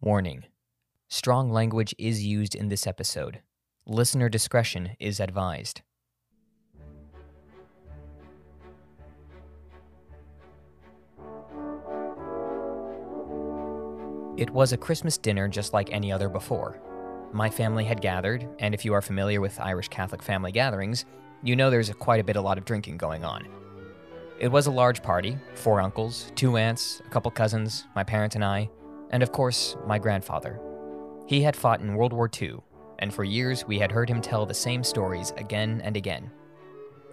Warning. Strong language is used in this episode. Listener discretion is advised. It was a Christmas dinner just like any other before. My family had gathered, and if you are familiar with Irish Catholic family gatherings, you know there's a lot of drinking going on. It was a large party, 4 uncles, 2 aunts, a couple cousins, my parents and I, and of course, my grandfather. He had fought in World War II, and for years we had heard him tell the same stories again and again.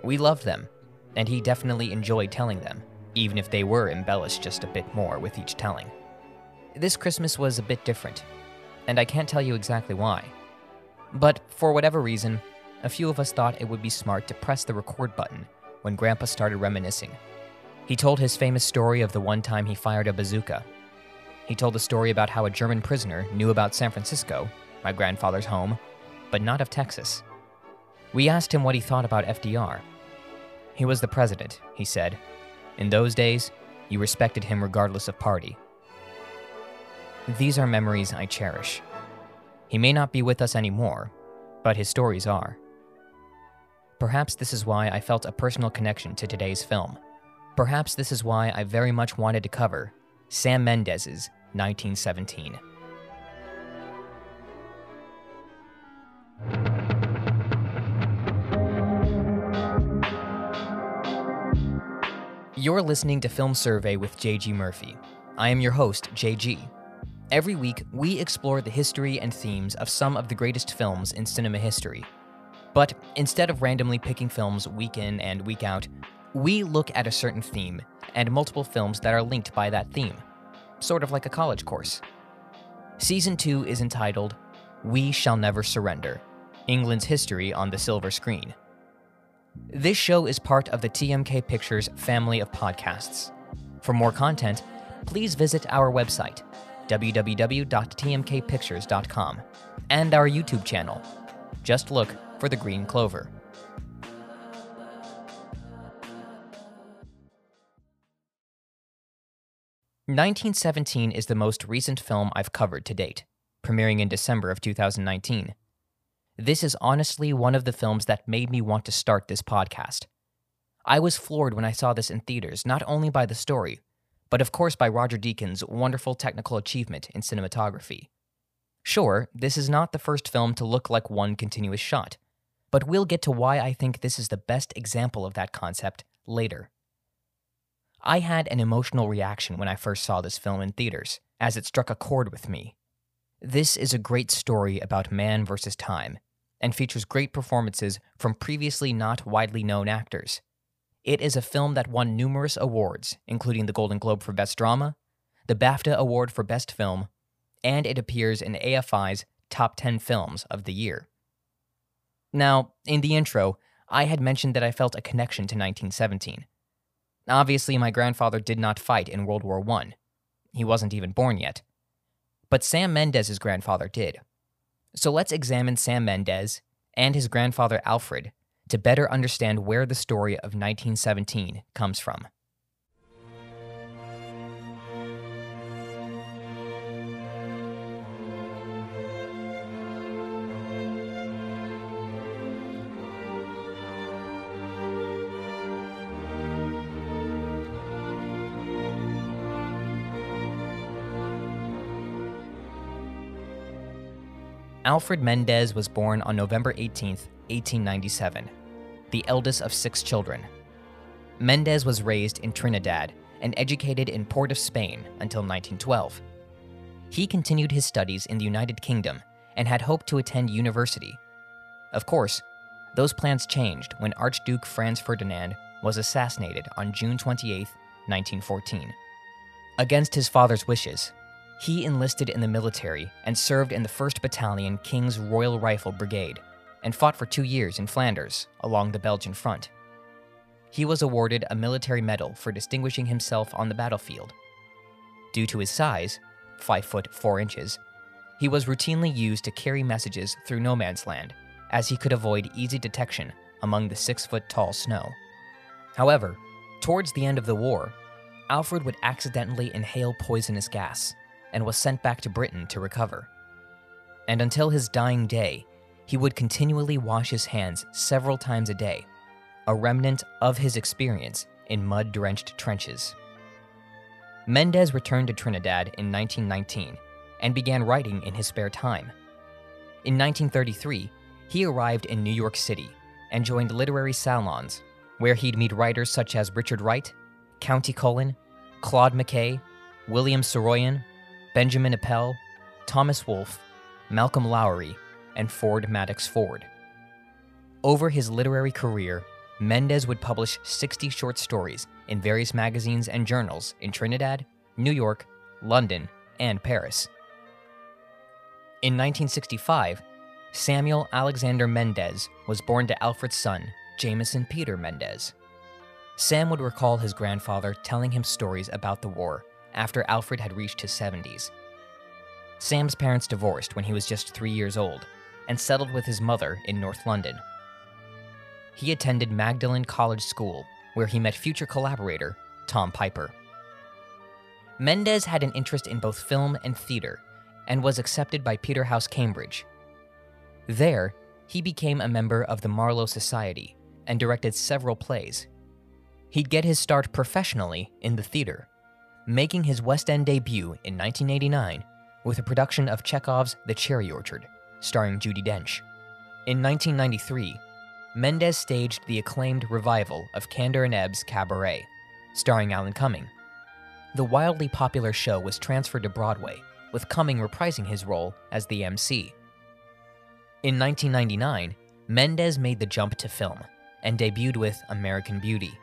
We loved them, and he definitely enjoyed telling them, even if they were embellished just a bit more with each telling. This Christmas was a bit different, and I can't tell you exactly why. But for whatever reason, a few of us thought it would be smart to press the record button when Grandpa started reminiscing. He told his famous story of the one time he fired a bazooka. He told the story about how a German prisoner knew about San Francisco, my grandfather's home, but not of Texas. We asked him what he thought about FDR. He was the president, he said. In those days, you respected him regardless of party. These are memories I cherish. He may not be with us anymore, but his stories are. Perhaps this is why I felt a personal connection to today's film. Perhaps this is why I very much wanted to cover Sam Mendes' 1917. You're listening to Film Survey with J.G. Murphy. I am your host, J.G. Every week, we explore the history and themes of some of the greatest films in cinema history. But instead of randomly picking films week in and week out, we look at a certain theme and multiple films that are linked by that theme, sort of like a college course. Season 2 is entitled, We Shall Never Surrender, England's History on the Silver Screen. This show is part of the TMK Pictures family of podcasts. For more content, please visit our website, www.tmkpictures.com, and our YouTube channel. Just look for the Green Clover. "1917" is the most recent film I've covered to date, premiering in December of 2019. This is honestly one of the films that made me want to start this podcast. I was floored when I saw this in theaters, not only by the story, but of course by Roger Deakins' wonderful technical achievement in cinematography. Sure, this is not the first film to look like one continuous shot, but we'll get to why I think this is the best example of that concept later. I had an emotional reaction when I first saw this film in theaters, as it struck a chord with me. This is a great story about man versus time, and features great performances from previously not widely known actors. It is a film that won numerous awards, including the Golden Globe for Best Drama, the BAFTA Award for Best Film, and it appears in AFI's Top 10 Films of the Year. Now, in the intro, I had mentioned that I felt a connection to 1917. Obviously, my grandfather did not fight in World War I. He wasn't even born yet. But Sam Mendes' grandfather did. So let's examine Sam Mendes and his grandfather Alfred to better understand where the story of 1917 comes from. Alfred Mendes was born on November 18, 1897, the eldest of 6 children. Mendes was raised in Trinidad and educated in Port of Spain until 1912. He continued his studies in the United Kingdom and had hoped to attend university. Of course, those plans changed when Archduke Franz Ferdinand was assassinated on June 28, 1914. Against his father's wishes, he enlisted in the military and served in the 1st Battalion King's Royal Rifle Brigade and fought for 2 years in Flanders along the Belgian front. He was awarded a military medal for distinguishing himself on the battlefield. Due to his size, 5'4", he was routinely used to carry messages through no man's land, as he could avoid easy detection among the 6-foot-tall snow. However, towards the end of the war, Alfred would accidentally inhale poisonous gas, and was sent back to Britain to recover. And until his dying day, he would continually wash his hands several times a day, a remnant of his experience in mud-drenched trenches. Mendes returned to Trinidad in 1919 and began writing in his spare time. In 1933, he arrived in New York City and joined literary salons, where he'd meet writers such as Richard Wright, Countee Cullen, Claude McKay, William Saroyan, Benjamin Appel, Thomas Wolfe, Malcolm Lowry, and Ford Madox Ford. Over his literary career, Mendes would publish 60 short stories in various magazines and journals in Trinidad, New York, London, and Paris. In 1965, Samuel Alexander Mendes was born to Alfred's son, Jameson Peter Mendes. Sam would recall his grandfather telling him stories about the war after Alfred had reached his 70s. Sam's parents divorced when he was just 3 years old and settled with his mother in North London. He attended Magdalen College School, where he met future collaborator Tom Piper. Mendes had an interest in both film and theater and was accepted by Peterhouse Cambridge. There, he became a member of the Marlowe Society and directed several plays. He'd get his start professionally in the theater, making his West End debut in 1989 with a production of Chekhov's The Cherry Orchard, starring Judi Dench. In 1993, Mendes staged the acclaimed revival of Kander and Ebb's Cabaret, starring Alan Cumming. The wildly popular show was transferred to Broadway, with Cumming reprising his role as the MC. In 1999, Mendes made the jump to film and debuted with American Beauty.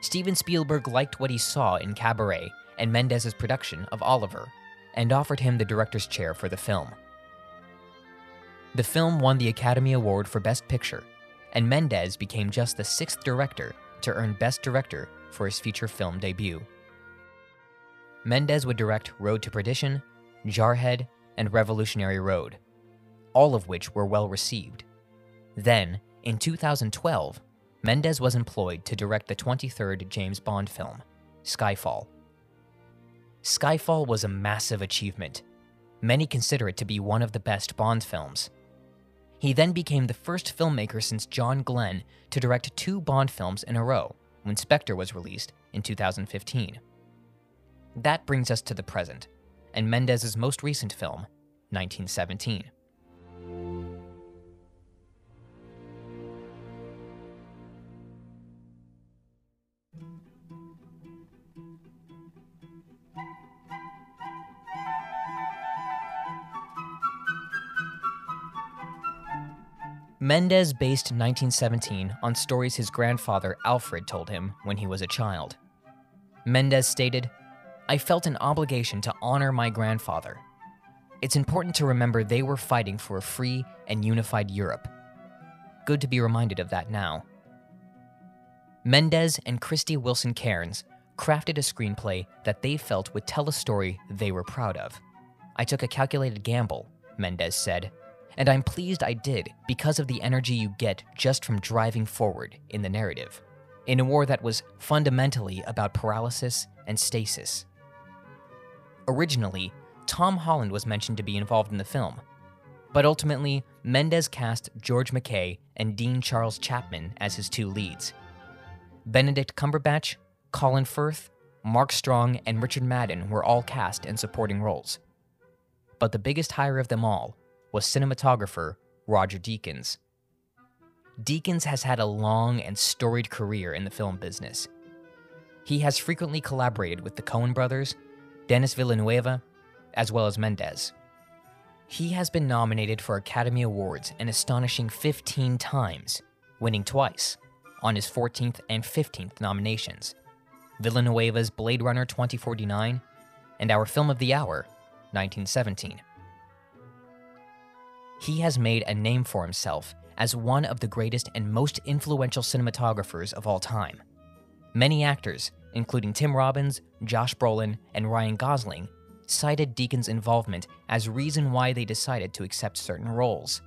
Steven Spielberg liked what he saw in Cabaret and Mendes' production of Oliver and offered him the director's chair for the film. The film won the Academy Award for Best Picture, and Mendes became just the 6th director to earn Best Director for his feature film debut. Mendes would direct Road to Perdition, Jarhead, and Revolutionary Road, all of which were well received. Then, in 2012, Mendes was employed to direct the 23rd James Bond film, Skyfall. Skyfall was a massive achievement. Many consider it to be one of the best Bond films. He then became the first filmmaker since John Glen to direct 2 Bond films in a row when Spectre was released in 2015. That brings us to the present, and Mendes' most recent film, 1917. Mendes based 1917 on stories his grandfather Alfred told him when he was a child. Mendes stated, "I felt an obligation to honor my grandfather. It's important to remember they were fighting for a free and unified Europe. Good to be reminded of that now." Mendes and Christy Wilson Cairns crafted a screenplay that they felt would tell a story they were proud of. "I took a calculated gamble," Mendes said, "and I'm pleased I did because of the energy you get just from driving forward in the narrative, in a war that was fundamentally about paralysis and stasis." Originally, Tom Holland was mentioned to be involved in the film, but ultimately, Mendes cast George McKay and Dean Charles Chapman as his 2 leads. Benedict Cumberbatch, Colin Firth, Mark Strong, and Richard Madden were all cast in supporting roles. But the biggest hire of them all was cinematographer Roger Deakins. Deakins has had a long and storied career in the film business. He has frequently collaborated with the Coen brothers, Denis Villeneuve, as well as Mendes. He has been nominated for Academy Awards an astonishing 15 times, winning twice on his 14th and 15th nominations, Villeneuve's Blade Runner 2049 and our film of the hour, 1917. He has made a name for himself as one of the greatest and most influential cinematographers of all time. Many actors, including Tim Robbins, Josh Brolin, and Ryan Gosling, cited Deakins' involvement as reason why they decided to accept certain roles.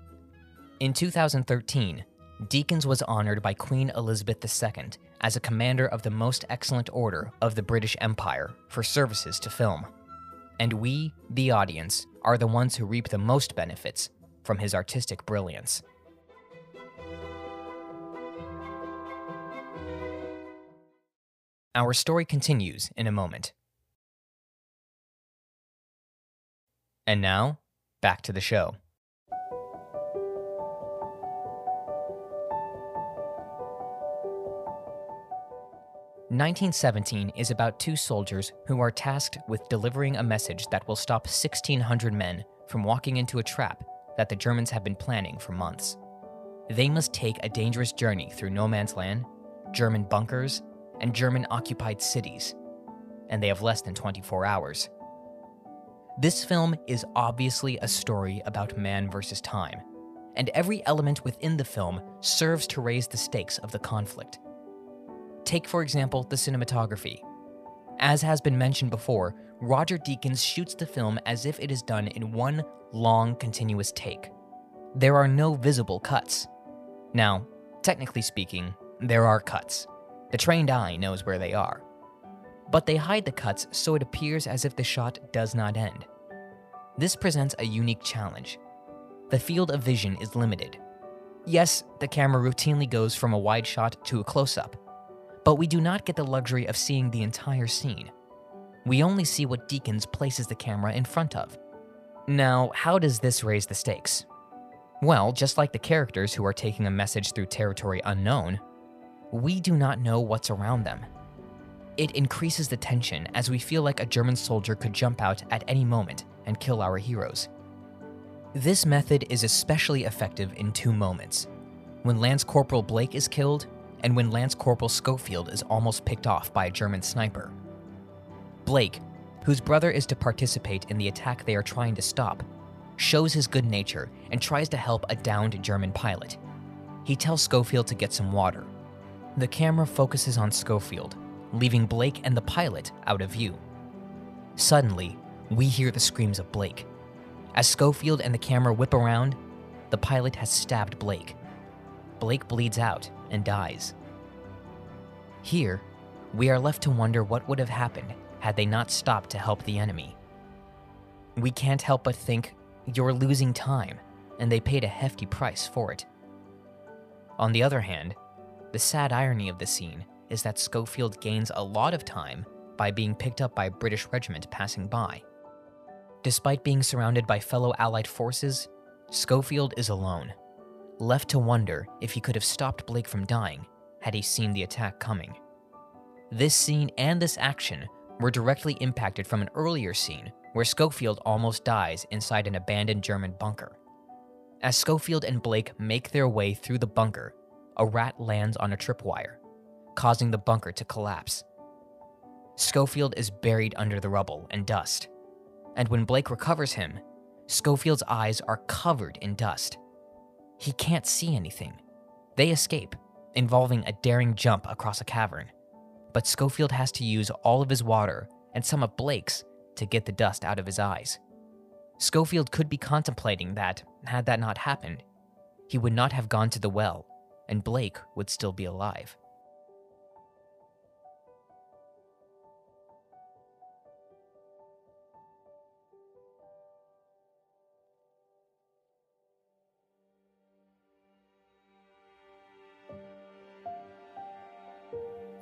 In 2013, Deakins was honored by Queen Elizabeth II as a Commander of the Most Excellent Order of the British Empire for services to film, And we, the audience, are the ones who reap the most benefits from his artistic brilliance. Our story continues in a moment. And now, back to the show. "1917" is about two soldiers who are tasked with delivering a message that will stop 1,600 men from walking into a trap that the Germans have been planning for months. They must take a dangerous journey through no man's land, German bunkers, and German-occupied cities, and they have less than 24 hours. This film is obviously a story about man versus time, and every element within the film serves to raise the stakes of the conflict. Take, for example, the cinematography. As has been mentioned before, Roger Deakins shoots the film as if it is done in one long, continuous take. There are no visible cuts. Now, technically speaking, there are cuts. The trained eye knows where they are. But they hide the cuts so it appears as if the shot does not end. This presents a unique challenge. The field of vision is limited. Yes, the camera routinely goes from a wide shot to a close-up, but we do not get the luxury of seeing the entire scene. We only see what Deakins places the camera in front of. Now, how does this raise the stakes? Well, just like the characters who are taking a message through territory unknown, we do not know what's around them. It increases the tension as we feel like a German soldier could jump out at any moment and kill our heroes. This method is especially effective in two moments: when Lance Corporal Blake is killed, and when Lance Corporal Schofield is almost picked off by a German sniper. Blake, whose brother is to participate in the attack they are trying to stop, shows his good nature and tries to help a downed German pilot. He tells Schofield to get some water. The camera focuses on Schofield, leaving Blake and the pilot out of view. Suddenly, we hear the screams of Blake. As Schofield and the camera whip around, the pilot has stabbed Blake. Blake bleeds out and dies. Here, we are left to wonder what would have happened had they not stopped to help the enemy. We can't help but think, you're losing time, and they paid a hefty price for it. On the other hand, the sad irony of the scene is that Schofield gains a lot of time by being picked up by a British regiment passing by. Despite being surrounded by fellow Allied forces, Schofield is alone, left to wonder if he could have stopped Blake from dying had he seen the attack coming. This scene and this action were directly impacted from an earlier scene where Schofield almost dies inside an abandoned German bunker. As Schofield and Blake make their way through the bunker, a rat lands on a tripwire, causing the bunker to collapse. Schofield is buried under the rubble and dust, and when Blake recovers him, Schofield's eyes are covered in dust. He can't see anything. They escape, involving a daring jump across a cavern, but Schofield has to use all of his water and some of Blake's to get the dust out of his eyes. Schofield could be contemplating that, had that not happened, he would not have gone to the well, and Blake would still be alive.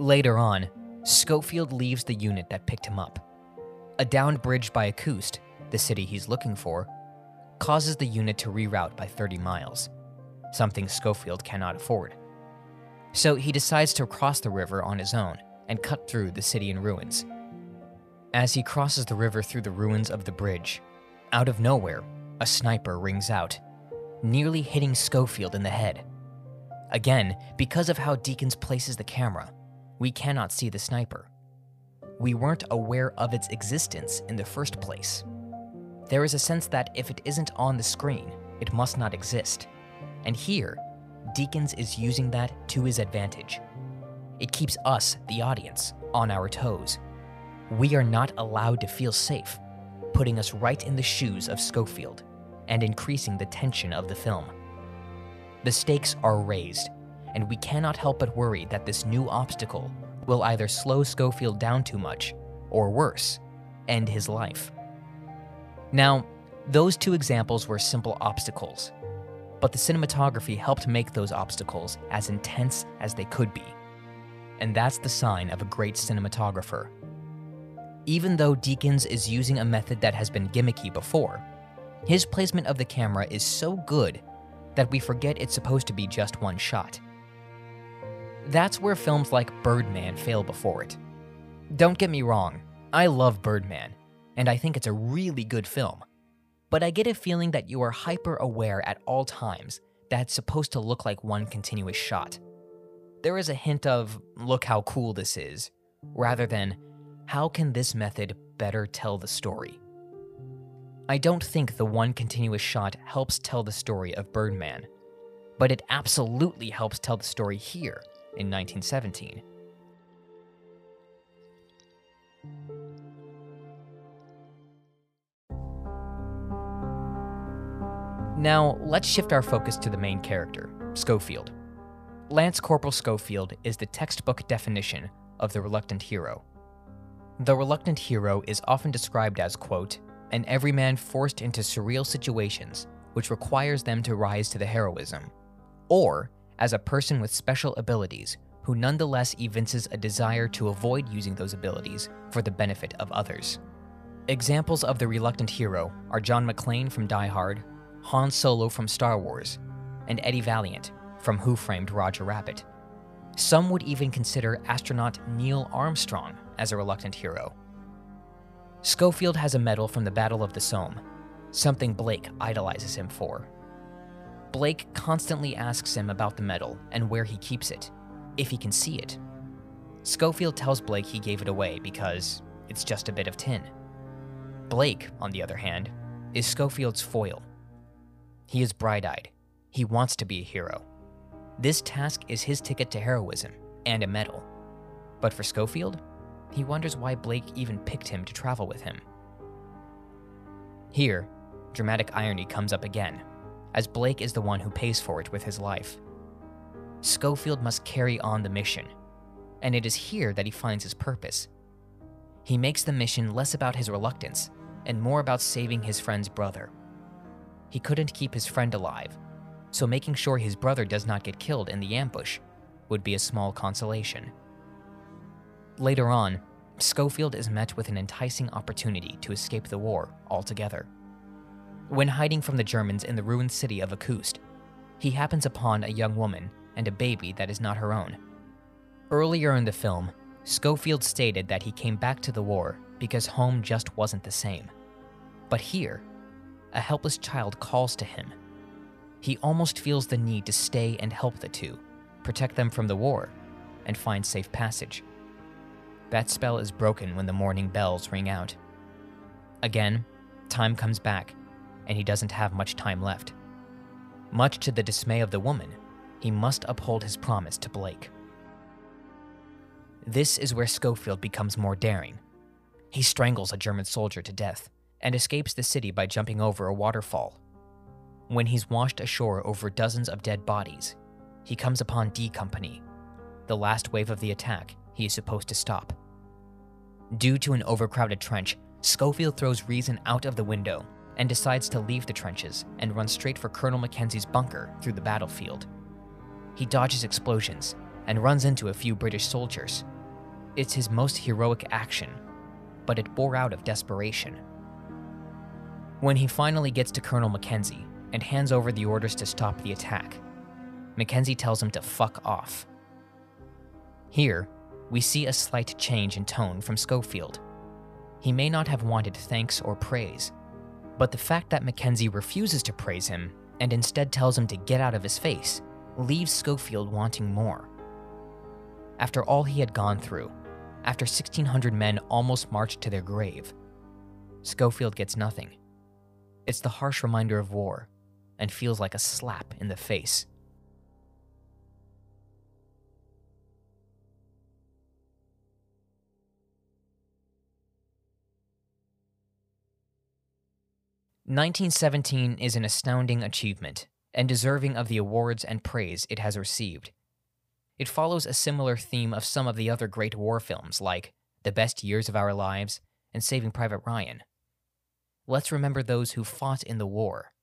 Later on, Schofield leaves the unit that picked him up. A downed bridge by Acoust, the city he's looking for, causes the unit to reroute by 30 miles, something Schofield cannot afford. So he decides to cross the river on his own and cut through the city in ruins. As he crosses the river through the ruins of the bridge, out of nowhere, a sniper rings out, nearly hitting Schofield in the head. Again, because of how Deakins places the camera, we cannot see the sniper. We weren't aware of its existence in the first place. There is a sense that if it isn't on the screen, it must not exist. And here, Deakins is using that to his advantage. It keeps us, the audience, on our toes. We are not allowed to feel safe, putting us right in the shoes of Schofield and increasing the tension of the film. The stakes are raised, and we cannot help but worry that this new obstacle will either slow Schofield down too much, or worse, end his life, Now, those two examples were simple obstacles, but the cinematography helped make those obstacles as intense as they could be. And that's the sign of a great cinematographer. Even though Deakins is using a method that has been gimmicky before, his placement of the camera is so good that we forget it's supposed to be just one shot. That's where films like Birdman fail before it. Don't get me wrong, I love Birdman, and I think it's a really good film, but I get a feeling that you are hyper-aware at all times that it's supposed to look like one continuous shot. There is a hint of, look how cool this is, rather than, how can this method better tell the story? I don't think the one continuous shot helps tell the story of Birdman, but it absolutely helps tell the story here in 1917. Now, let's shift our focus to the main character, Schofield. Lance Corporal Schofield is the textbook definition of the reluctant hero. The reluctant hero is often described as, quote, an everyman forced into surreal situations which requires them to rise to the heroism, or as a person with special abilities who nonetheless evinces a desire to avoid using those abilities for the benefit of others. Examples of the reluctant hero are John McClane from Die Hard, Han Solo from Star Wars, and Eddie Valiant from Who Framed Roger Rabbit. Some would even consider astronaut Neil Armstrong as a reluctant hero. Schofield has a medal from the Battle of the Somme, something Blake idolizes him for. Blake constantly asks him about the medal and where he keeps it, if he can see it. Schofield tells Blake he gave it away because it's just a bit of tin. Blake, on the other hand, is Schofield's foil. He is bright-eyed. He wants to be a hero. This task is his ticket to heroism and a medal. But for Schofield, he wonders why Blake even picked him to travel with him. Here, dramatic irony comes up again, as Blake is the one who pays for it with his life. Schofield must carry on the mission, and it is here that he finds his purpose. He makes the mission less about his reluctance and more about saving his friend's brother. He couldn't keep his friend alive, so making sure his brother does not get killed in the ambush would be a small consolation. Later on, Schofield is met with an enticing opportunity to escape the war altogether. When hiding from the Germans in the ruined city of Akust, he happens upon a young woman and a baby that is not her own. Earlier in the film, Schofield stated that he came back to the war because home just wasn't the same. But here, a helpless child calls to him. He almost feels the need to stay and help the two, protect them from the war, and find safe passage. That spell is broken when the morning bells ring out. Again, time comes back, and he doesn't have much time left. Much to the dismay of the woman, he must uphold his promise to Blake. This is where Schofield becomes more daring. He strangles a German soldier to death and escapes the city by jumping over a waterfall. When he's washed ashore over dozens of dead bodies, he comes upon D Company, the last wave of the attack he is supposed to stop. Due to an overcrowded trench, Schofield throws reason out of the window and decides to leave the trenches and run straight for Colonel Mackenzie's bunker through the battlefield. He dodges explosions and runs into a few British soldiers. It's his most heroic action, but it bore out of desperation. When he finally gets to Colonel Mackenzie and hands over the orders to stop the attack, Mackenzie tells him to fuck off. Here, we see a slight change in tone from Schofield. He may not have wanted thanks or praise, but the fact that Mackenzie refuses to praise him and instead tells him to get out of his face leaves Schofield wanting more. After all he had gone through, after 1,600 men almost marched to their grave, Schofield gets nothing. It's the harsh reminder of war, and feels like a slap in the face. *1917* is an astounding achievement, and deserving of the awards and praise it has received. It follows a similar theme of some of the other great war films like *The Best Years of Our Lives* and *Saving Private Ryan*. let's remember those who fought in the war,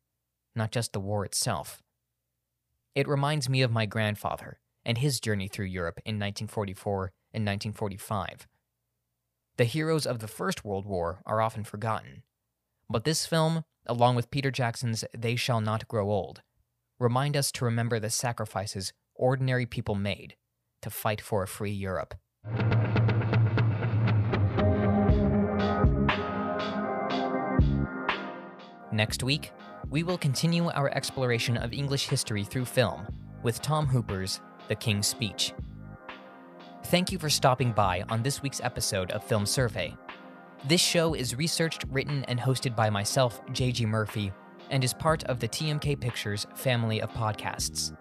not just the war itself. It reminds me of my grandfather and his journey through Europe in 1944 and 1945. The heroes of the First World War are often forgotten, but this film, along with Peter Jackson's They Shall Not Grow Old, remind us to remember the sacrifices ordinary people made to fight for a free Europe. Next week, we will continue our exploration of English history through film with Tom Hooper's The King's Speech. Thank you for stopping by on this week's episode of Film Survey. This show is researched, written, and hosted by myself, JG Murphy, and is part of the TMK Pictures family of podcasts.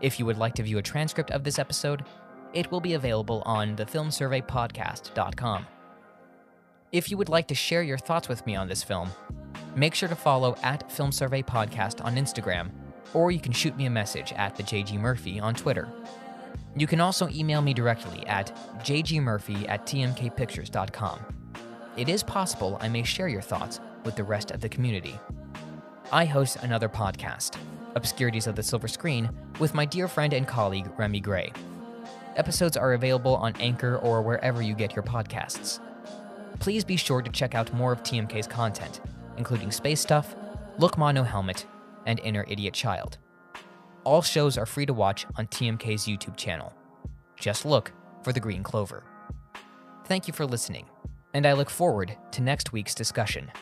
If you would like to view a transcript of this episode, it will be available on thefilmsurveypodcast.com. If you would like to share your thoughts with me on this film, make sure to follow @FilmSurveyPodcast on Instagram, or you can shoot me a message at @JGMurphy on Twitter. You can also email me directly at jgmurphy@tmkpictures.com. It is possible I may share your thoughts with the rest of the community. I host another podcast, Obscurities of the Silver Screen, with my dear friend and colleague Remy Gray. Episodes are available on Anchor or wherever you get your podcasts. Please be sure to check out more of TMK's content, including Space Stuff, Look Ma No Helmet, and Inner Idiot Child. All shows are free to watch on TMK's YouTube channel. Just look for The Green Clover. Thank you for listening, and I look forward to next week's discussion.